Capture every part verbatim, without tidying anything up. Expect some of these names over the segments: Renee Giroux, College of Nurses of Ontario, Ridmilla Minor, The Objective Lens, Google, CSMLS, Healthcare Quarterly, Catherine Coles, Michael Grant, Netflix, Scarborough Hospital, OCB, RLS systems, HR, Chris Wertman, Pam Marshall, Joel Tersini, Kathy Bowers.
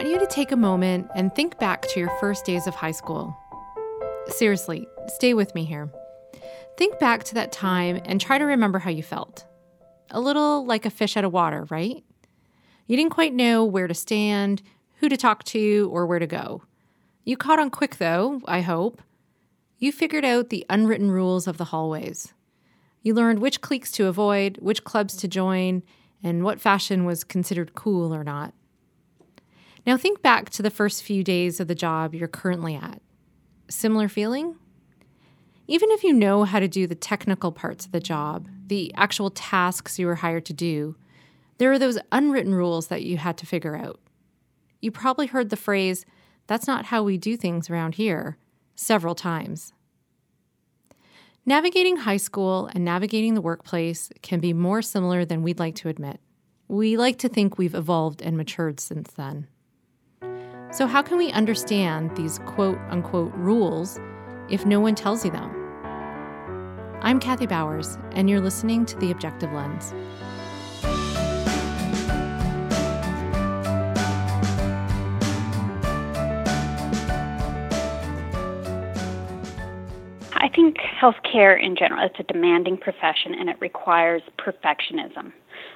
want you to take a moment and think back to your first days of high school. Seriously, stay with me here. Think back to that time and try to remember how you felt. A little like a fish out of water, right? You didn't quite know where to stand, who to talk to, or where to go. You caught on quick, though, I hope. You figured out the unwritten rules of the hallways. You learned which cliques to avoid, which clubs to join, and what fashion was considered cool or not. Now think back to the first few days of the job you're currently at. Similar feeling? Even if you know how to do the technical parts of the job, the actual tasks you were hired to do, there are those unwritten rules that you had to figure out. You probably heard the phrase, "That's not how we do things around here," several times. Navigating high school and navigating the workplace can be more similar than we'd like to admit. We like to think we've evolved and matured since then. So how can we understand these quote-unquote rules if no one tells you them? I'm Kathy Bowers, and you're listening to The Objective Lens. I think healthcare in general, it's a demanding profession and it requires perfectionism.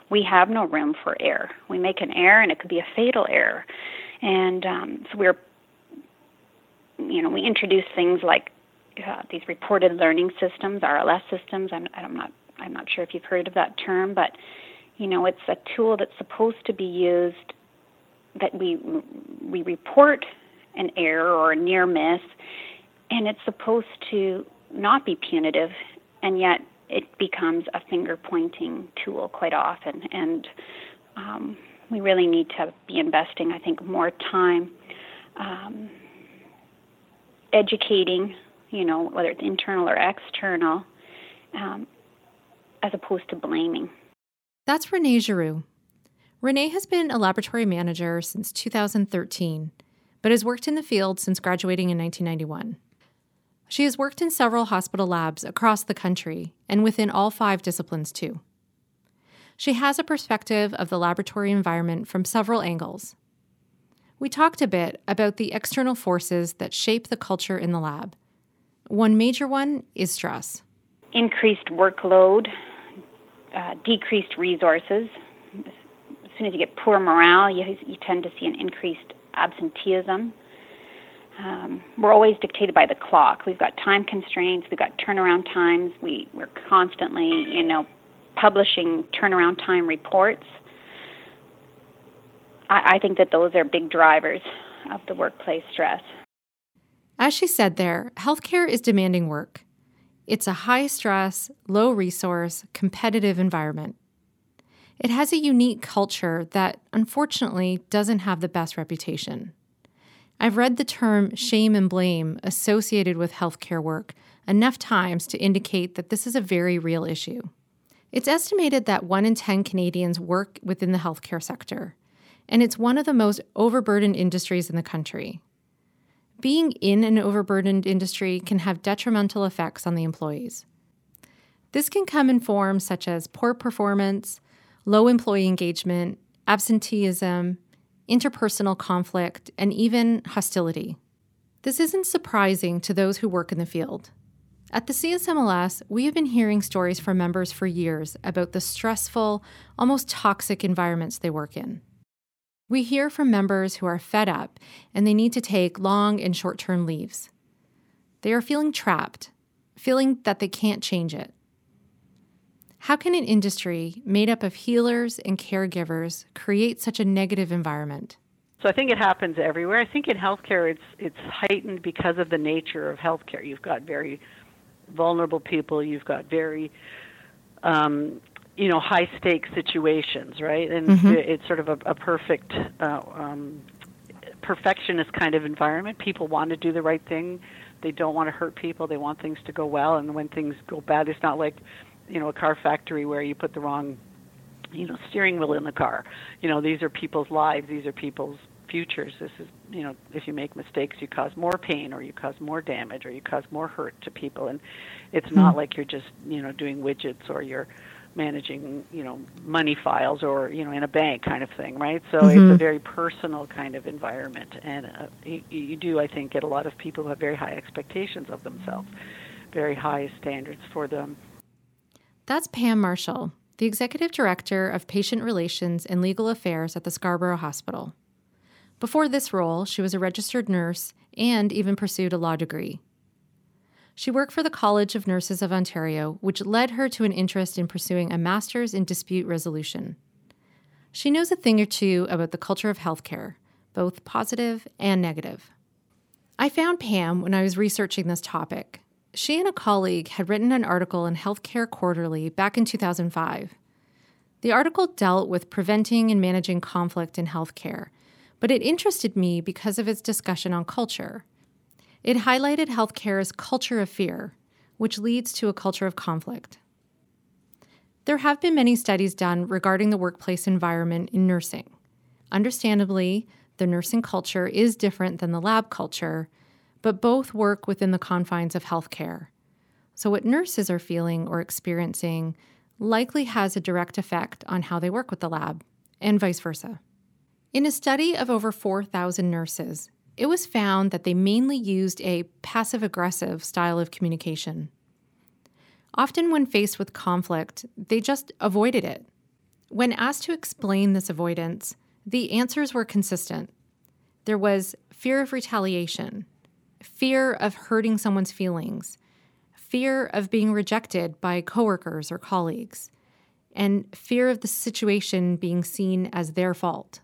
We have no room for error. We make an error and it could be a fatal error. And um, so we're, you know, we introduce things like uh, these reported learning systems, R L S systems. I'm, I'm not, I'm not sure if you've heard of that term, but you know, it's a tool that's supposed to be used that we we report an error or a near miss, and it's supposed to not be punitive, and yet it becomes a finger-pointing tool quite often. And um, we really need to be investing, I think, more time um, educating, you know, whether it's internal or external, um, as opposed to blaming. That's Renee Giroux. Renee has been a laboratory manager since two thousand thirteen, but has worked in the field since graduating in nineteen ninety-one. She has worked in several hospital labs across the country and within all five disciplines, too. She has a perspective of the laboratory environment from several angles. We talked a bit about the external forces that shape the culture in the lab. One major one is stress. Increased workload, uh, decreased resources. As soon as you get poor morale, you, you tend to see an increased absenteeism. Um, we're always dictated by the clock. We've got time constraints. We've got turnaround times. We, we're constantly, you know, publishing turnaround time reports. I, I think that those are big drivers of the workplace stress. As she said there, healthcare is demanding work. It's a high-stress, low-resource, competitive environment. It has a unique culture that, unfortunately, doesn't have the best reputation. I've read the term shame and blame associated with healthcare work enough times to indicate that this is a very real issue. It's estimated that one in ten Canadians work within the healthcare sector, and it's one of the most overburdened industries in the country. Being in an overburdened industry can have detrimental effects on the employees. This can come in forms such as poor performance, low employee engagement, absenteeism, interpersonal conflict, and even hostility. This isn't surprising to those who work in the field. At the C S M L S, we have been hearing stories from members for years about the stressful, almost toxic environments they work in. We hear from members who are fed up and they need to take long and short-term leaves. They are feeling trapped, feeling that they can't change it. How can an industry made up of healers and caregivers create such a negative environment? So I think it happens everywhere. I think in healthcare it's it's heightened because of the nature of healthcare. You've got very vulnerable people. You've got very, um, you know, high-stakes situations, right? And mm-hmm. it's sort of a, a perfect, uh, um, perfectionist kind of environment. People want to do the right thing. They don't want to hurt people. They want things to go well. And when things go bad, it's not like, you know, a car factory where you put the wrong, you know, steering wheel in the car. You know, these are people's lives. These are people's futures. This is, you know, if you make mistakes, you cause more pain or you cause more damage or you cause more hurt to people. And it's not like you're just, you know, doing widgets or you're managing, you know, money files or, you know, in a bank kind of thing, right? So mm-hmm. it's a very personal kind of environment. And uh, you, you do, I think, get a lot of people who have very high expectations of themselves, very high standards for them. That's Pam Marshall, the Executive Director of Patient Relations and Legal Affairs at the Scarborough Hospital. Before this role, she was a registered nurse and even pursued a law degree. She worked for the College of Nurses of Ontario, which led her to an interest in pursuing a master's in dispute resolution. She knows a thing or two about the culture of healthcare, both positive and negative. I found Pam when I was researching this topic. She and a colleague had written an article in Healthcare Quarterly back in two thousand five. The article dealt with preventing and managing conflict in healthcare, but it interested me because of its discussion on culture. It highlighted healthcare's culture of fear, which leads to a culture of conflict. There have been many studies done regarding the workplace environment in nursing. Understandably, the nursing culture is different than the lab culture, but both work within the confines of healthcare. So what nurses are feeling or experiencing likely has a direct effect on how they work with the lab, and vice versa. In a study of over four thousand nurses, it was found that they mainly used a passive-aggressive style of communication. Often when faced with conflict, they just avoided it. When asked to explain this avoidance, the answers were consistent. There was fear of retaliation, fear of hurting someone's feelings, fear of being rejected by coworkers or colleagues, and fear of the situation being seen as their fault.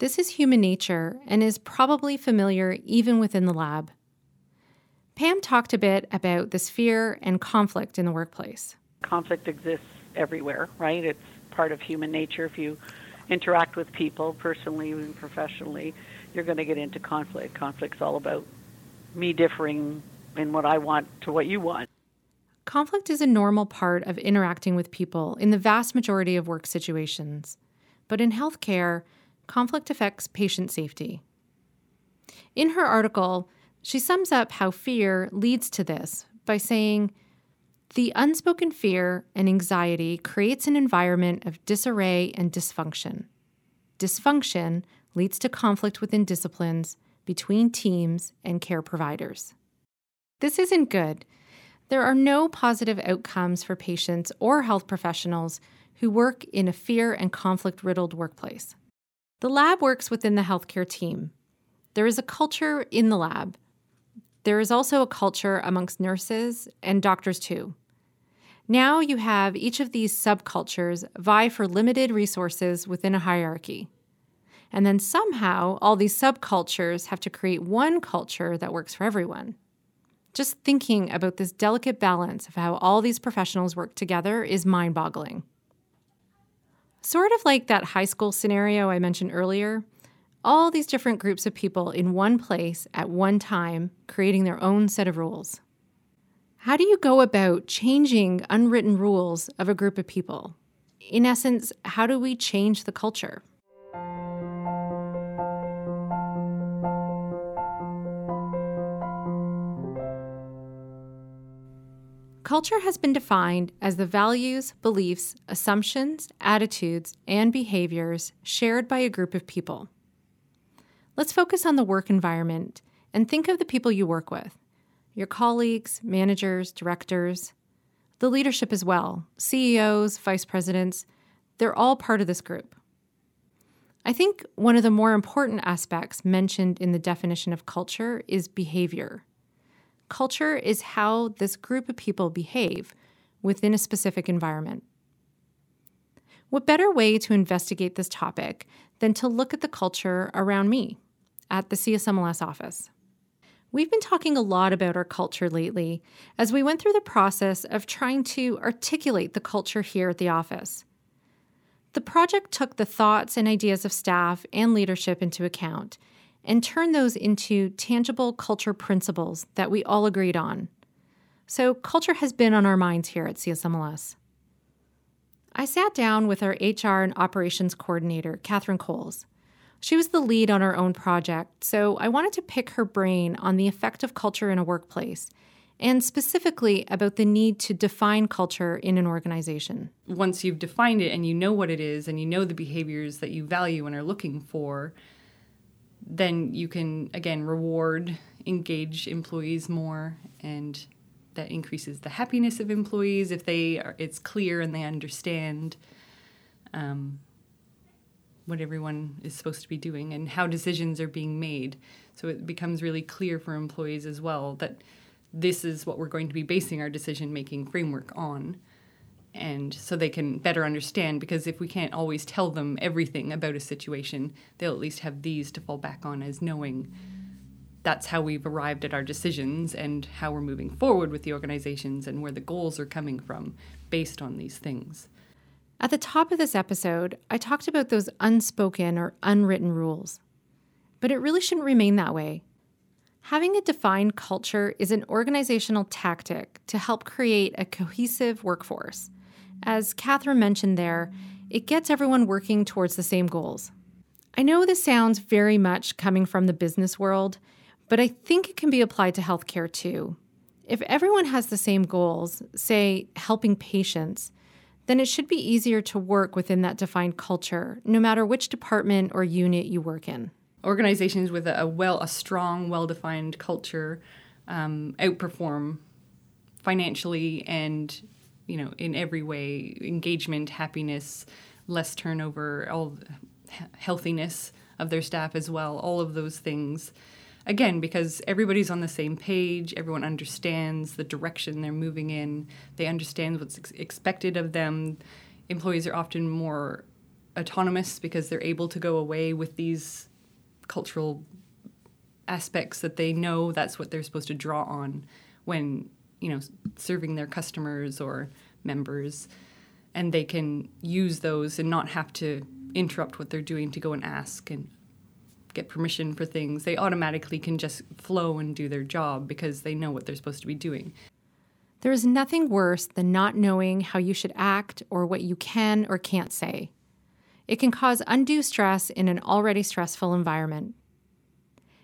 This is human nature and is probably familiar even within the lab. Pam talked a bit about this fear and conflict in the workplace. Conflict exists everywhere, right? It's part of human nature. If you interact with people personally and professionally, you're going to get into conflict. Conflict's all about me differing in what I want to what you want. Conflict is a normal part of interacting with people in the vast majority of work situations. But in healthcare, conflict affects patient safety. In her article, she sums up how fear leads to this by saying, "The unspoken fear and anxiety creates an environment of disarray and dysfunction. Dysfunction leads to conflict within disciplines, between teams, and care providers." This isn't good. There are no positive outcomes for patients or health professionals who work in a fear and conflict-riddled workplace. The lab works within the healthcare team. There is a culture in the lab. There is also a culture amongst nurses and doctors too. Now you have each of these subcultures vie for limited resources within a hierarchy. And then somehow all these subcultures have to create one culture that works for everyone. Just thinking about this delicate balance of how all these professionals work together is mind-boggling. Sort of like that high school scenario I mentioned earlier, all these different groups of people in one place at one time creating their own set of rules. How do you go about changing unwritten rules of a group of people? In essence, how do we change the culture? Culture has been defined as the values, beliefs, assumptions, attitudes, and behaviors shared by a group of people. Let's focus on the work environment and think of the people you work with, your colleagues, managers, directors, the leadership as well, C E Os, vice presidents, they're all part of this group. I think one of the more important aspects mentioned in the definition of culture is behavior. Culture is how this group of people behave within a specific environment. What better way to investigate this topic than to look at the culture around me at the C S M L S office? We've been talking a lot about our culture lately as we went through the process of trying to articulate the culture here at the office. The project took the thoughts and ideas of staff and leadership into account and turn those into tangible culture principles that we all agreed on. So culture has been on our minds here at C S M L S. I sat down with our H R and operations coordinator, Catherine Coles. She was the lead on our own project, so I wanted to pick her brain on the effect of culture in a workplace and specifically about the need to define culture in an organization. Once you've defined it and you know what it is and you know the behaviors that you value and are looking for, then you can, again, reward, engage employees more, and that increases the happiness of employees if they are, it's clear and they understand um, what everyone is supposed to be doing and how decisions are being made. So it becomes really clear for employees as well that this is what we're going to be basing our decision-making framework on, and so they can better understand, because if we can't always tell them everything about a situation, they'll at least have these to fall back on as knowing that's how we've arrived at our decisions and how we're moving forward with the organizations and where the goals are coming from based on these things. At the top of this episode, I talked about those unspoken or unwritten rules, but it really shouldn't remain that way. Having a defined culture is an organizational tactic to help create a cohesive workforce. As Catherine mentioned there, it gets everyone working towards the same goals. I know this sounds very much coming from the business world, but I think it can be applied to healthcare too. If everyone has the same goals, say helping patients, then it should be easier to work within that defined culture, no matter which department or unit you work in. Organizations with a, a well, a strong, well-defined culture um, outperform financially and, you know, in every way: engagement, happiness, less turnover, all healthiness of their staff as well. All of those things, again, because everybody's on the same page. Everyone understands the direction they're moving in. They understand what's ex- expected of them. Employees are often more autonomous because they're able to go away with these cultural aspects that they know that's what they're supposed to draw on when, you know, serving their customers or members, and they can use those and not have to interrupt what they're doing to go and ask and get permission for things. They automatically can just flow and do their job because they know what they're supposed to be doing. There is nothing worse than not knowing how you should act or what you can or can't say. It can cause undue stress in an already stressful environment.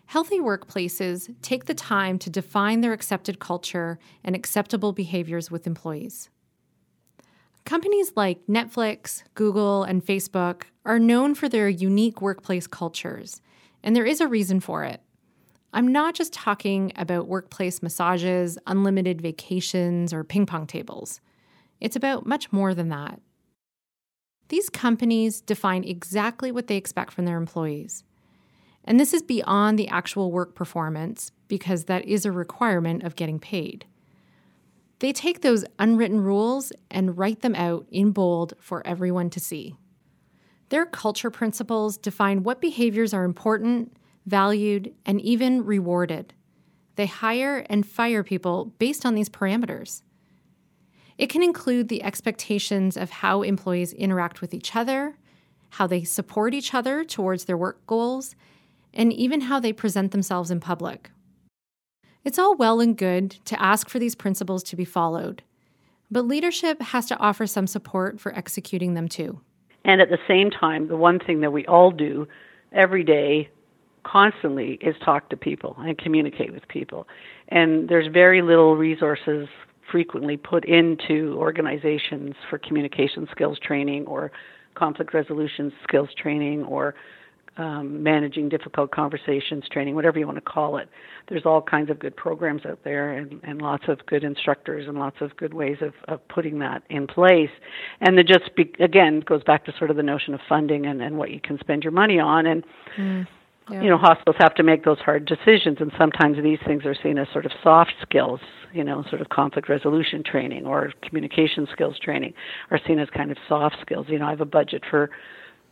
Healthy workplaces take the time to define their accepted culture and acceptable behaviors with employees. Companies like Netflix, Google, and Facebook are known for their unique workplace cultures, and there is a reason for it. I'm not just talking about workplace massages, unlimited vacations, or ping pong tables. It's about much more than that. These companies define exactly what they expect from their employees. And this is beyond the actual work performance, because that is a requirement of getting paid. They take those unwritten rules and write them out in bold for everyone to see. Their culture principles define what behaviors are important, valued, and even rewarded. They hire and fire people based on these parameters. It can include the expectations of how employees interact with each other, how they support each other towards their work goals, and even how they present themselves in public. It's all well and good to ask for these principles to be followed, but leadership has to offer some support for executing them too. And at the same time, the one thing that we all do every day constantly is talk to people and communicate with people. And there's very little resources frequently put into organizations for communication skills training or conflict resolution skills training or um, managing difficult conversations training, whatever you want to call it. There's all kinds of good programs out there and, and lots of good instructors and lots of good ways of, of putting that in place. And it just, be, again, goes back to sort of the notion of funding and, and what you can spend your money on. And mm. You know, hospitals have to make those hard decisions, and sometimes these things are seen as sort of soft skills, you know, sort of conflict resolution training or communication skills training are seen as kind of soft skills. You know, I have a budget for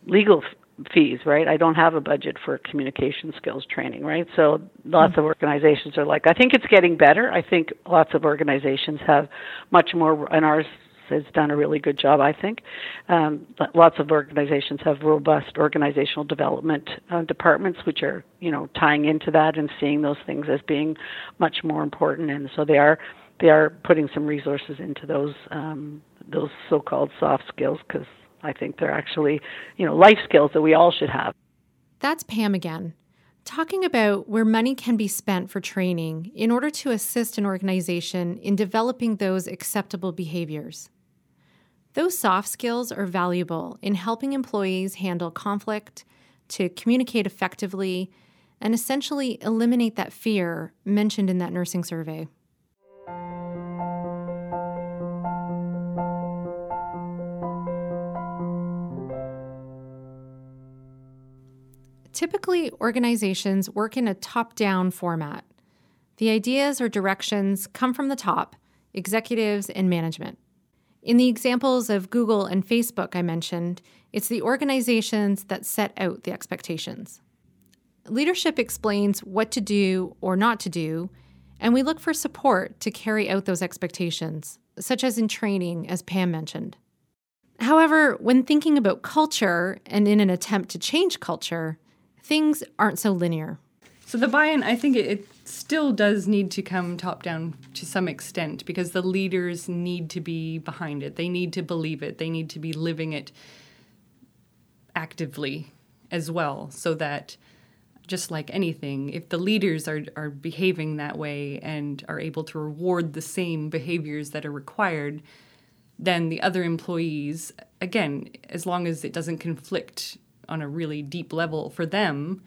legal f- fees, right? I don't have a budget for communication skills training, right? So lots mm-hmm. of organizations are like, I think it's getting better. I think lots of organizations have much more, and ours has done a really good job, I think. Um, lots of organizations have robust organizational development uh, departments, which are, you know, tying into that and seeing those things as being much more important. And so they are they are putting some resources into those um, those so-called soft skills, because I think they're actually, you know, life skills that we all should have. That's Pam again. talking about where money can be spent for training in order to assist an organization in developing those acceptable behaviors. Those soft skills are valuable in helping employees handle conflict, to communicate effectively, and essentially eliminate that fear mentioned in that nursing survey. Typically, organizations work in a top-down format. The ideas or directions come from the top, executives and management. In the examples of Google and Facebook I mentioned, it's the organizations that set out the expectations. Leadership explains what to do or not to do, and we look for support to carry out those expectations, such as in training, as Pam mentioned. However, when thinking about culture and in an attempt to change culture, things aren't so linear. So the buy-in, I think it, it still does need to come top-down to some extent, because the leaders need to be behind it. They need to believe it. They need to be living it actively as well, so that, just like anything, if the leaders are, are behaving that way and are able to reward the same behaviors that are required, then the other employees, again, as long as it doesn't conflict on a really deep level for them,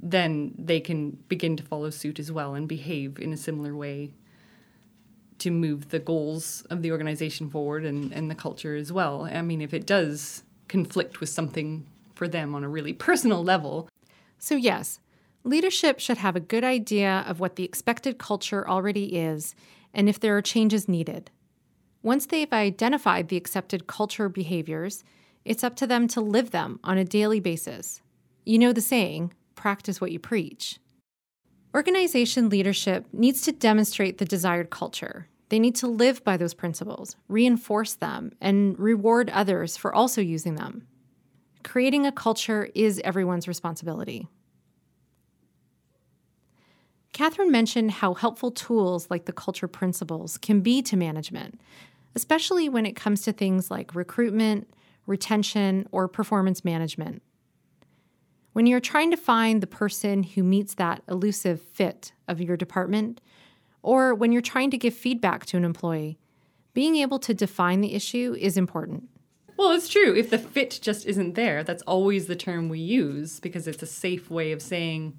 then they can begin to follow suit as well and behave in a similar way to move the goals of the organization forward and, and the culture as well. I mean, if it does conflict with something for them on a really personal level. So yes, leadership should have a good idea of what the expected culture already is and if there are changes needed. Once they've identified the accepted culture behaviors, it's up to them to live them on a daily basis. You know the saying, practice what you preach. Organization leadership needs to demonstrate the desired culture. They need to live by those principles, reinforce them, and reward others for also using them. Creating a culture is everyone's responsibility. Catherine mentioned how helpful tools like the culture principles can be to management, especially when it comes to things like recruitment, retention, or performance management. When you're trying to find the person who meets that elusive fit of your department, or when you're trying to give feedback to an employee, being able to define the issue is important. Well, it's true. If the fit just isn't there, that's always the term we use, because it's a safe way of saying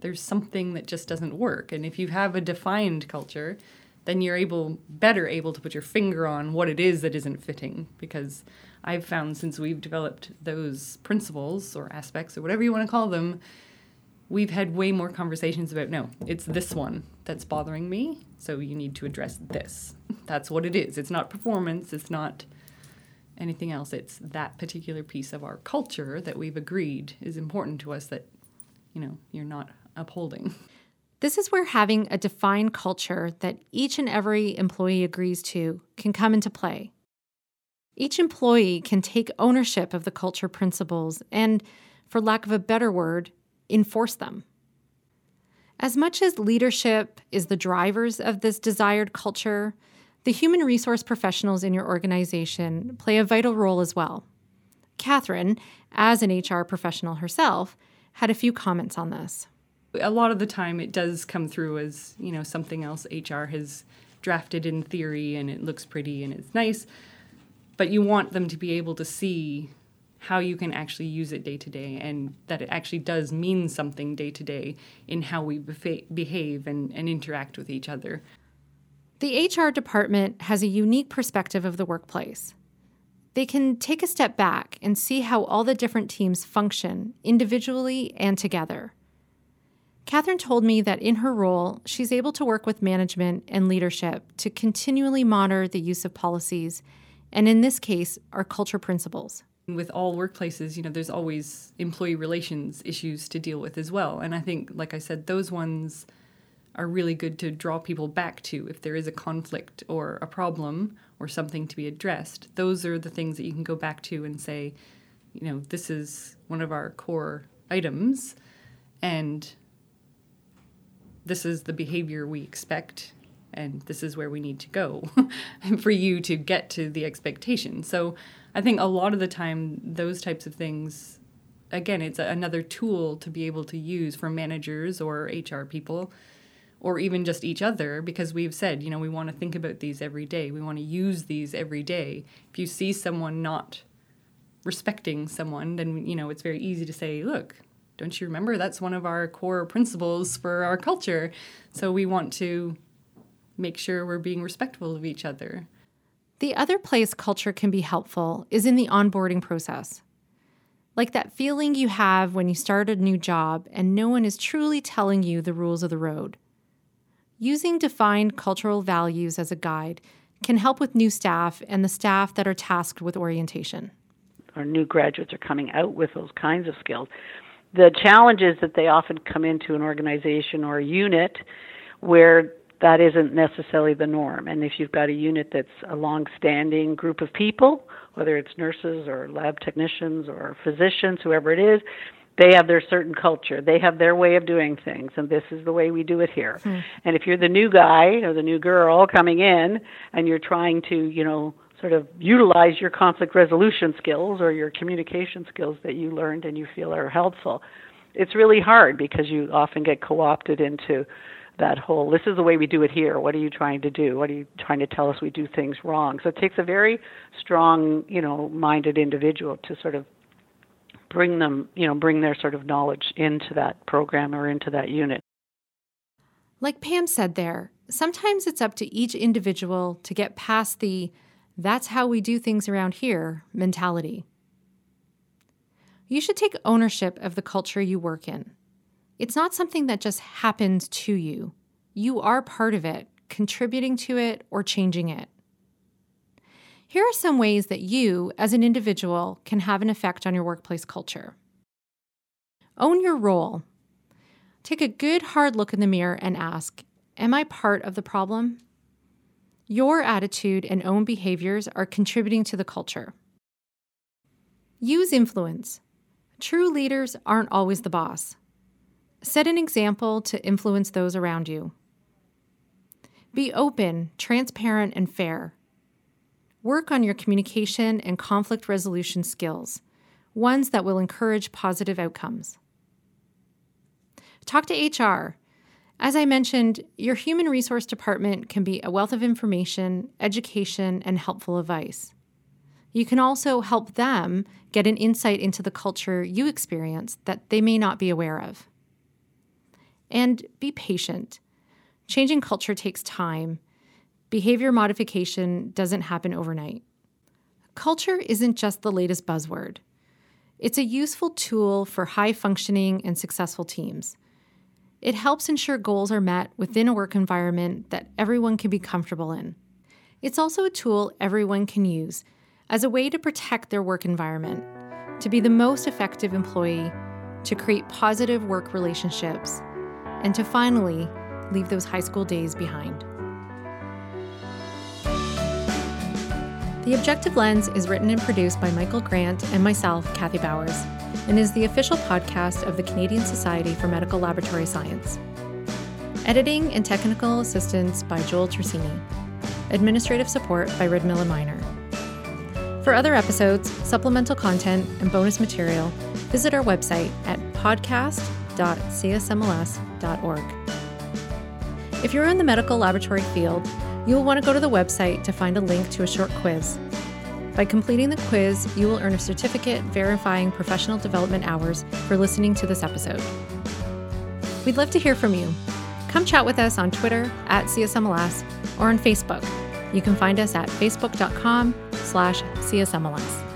there's something that just doesn't work. And if you have a defined culture, then you're able, better able to put your finger on what it is that isn't fitting. Because I've found since we've developed those principles or aspects or whatever you want to call them, we've had way more conversations about, no, it's this one that's bothering me, so you need to address this. That's what it is. It's not performance. It's not anything else. It's that particular piece of our culture that we've agreed is important to us that, you know, you're not upholding. This is where having a defined culture that each and every employee agrees to can come into play. Each employee can take ownership of the culture principles and, for lack of a better word, enforce them. As much as leadership is the drivers of this desired culture, the human resource professionals in your organization play a vital role as well. Catherine, as an H R professional herself, had a few comments on this. A lot of the time it does come through as, you know, something else H R has drafted in theory and it looks pretty and it's nice, but you want them to be able to see how you can actually use it day to day and that it actually does mean something day to day in how we befa- behave and, and interact with each other. The H R department has a unique perspective of the workplace. They can take a step back and see how all the different teams function individually and together. Catherine told me that in her role, she's able to work with management and leadership to continually monitor the use of policies, and in this case, our culture principles. With all workplaces, you know, there's always employee relations issues to deal with as well. And I think, like I said, those ones are really good to draw people back to. If there is a conflict or a problem or something to be addressed, those are the things that you can go back to and say, you know, this is one of our core items, and this is the behavior we expect, and this is where we need to go for you to get to the expectation. So I think a lot of the time, those types of things again, it's another tool to be able to use for managers or H R people, or even just each other, because we've said, you know, we want to think about these every day. We want to use these every day. If you see someone not respecting someone, then, you know, it's very easy to say, look, don't you remember? That's one of our core principles for our culture. So we want to make sure we're being respectful of each other. The other place culture can be helpful is in the onboarding process. Like that feeling you have when you start a new job and no one is truly telling you the rules of the road. Using defined cultural values as a guide can help with new staff and the staff that are tasked with orientation. Our new graduates are coming out with those kinds of skills. The challenge is that they often come into an organization or a unit where that isn't necessarily the norm. And if you've got a unit that's a long-standing group of people, whether it's nurses or lab technicians or physicians, whoever it is, they have their certain culture. They have their way of doing things, and this is the way we do it here. Hmm. And if you're the new guy or the new girl coming in and you're trying to, you know, sort of utilize your conflict resolution skills or your communication skills that you learned and you feel are helpful, it's really hard because you often get co-opted into that whole, this is the way we do it here. What are you trying to do? What are you trying to tell us we do things wrong? So it takes a very strong, you know, minded individual to sort of bring them, you know, bring their sort of knowledge into that program or into that unit. Like Pam said there, sometimes it's up to each individual to get past the "that's how we do things around here" mentality. You should take ownership of the culture you work in. It's not something that just happens to you. You are part of it, contributing to it or changing it. Here are some ways that you, as an individual, can have an effect on your workplace culture. Own your role. Take a good hard look in the mirror and ask, am I part of the problem? Your attitude and own behaviors are contributing to the culture. Use influence. True leaders aren't always the boss. Set an example to influence those around you. Be open, transparent, and fair. Work on your communication and conflict resolution skills, ones that will encourage positive outcomes. Talk to H R. As I mentioned, your human resource department can be a wealth of information, education, and helpful advice. You can also help them get an insight into the culture you experience that they may not be aware of. And be patient. Changing culture takes time. Behavior modification doesn't happen overnight. Culture isn't just the latest buzzword. It's a useful tool for high-functioning and successful teams. It helps ensure goals are met within a work environment that everyone can be comfortable in. It's also a tool everyone can use as a way to protect their work environment, to be the most effective employee, to create positive work relationships, and to finally leave those high school days behind. The Objective Lens is written and produced by Michael Grant and myself, Kathy Bowers, and is the official podcast of the Canadian Society for Medical Laboratory Science. Editing and technical assistance by Joel Tersini. Administrative support by Ridmilla Minor. For other episodes, supplemental content, and bonus material, visit our website at podcast dot c s m l s dot org. If you're in the medical laboratory field, you will want to go to the website to find a link to a short quiz. By completing the quiz, you will earn a certificate verifying professional development hours for listening to this episode. We'd love to hear from you. Come chat with us on Twitter at C S M L S or on Facebook. You can find us at facebook dot com slash C S M L S.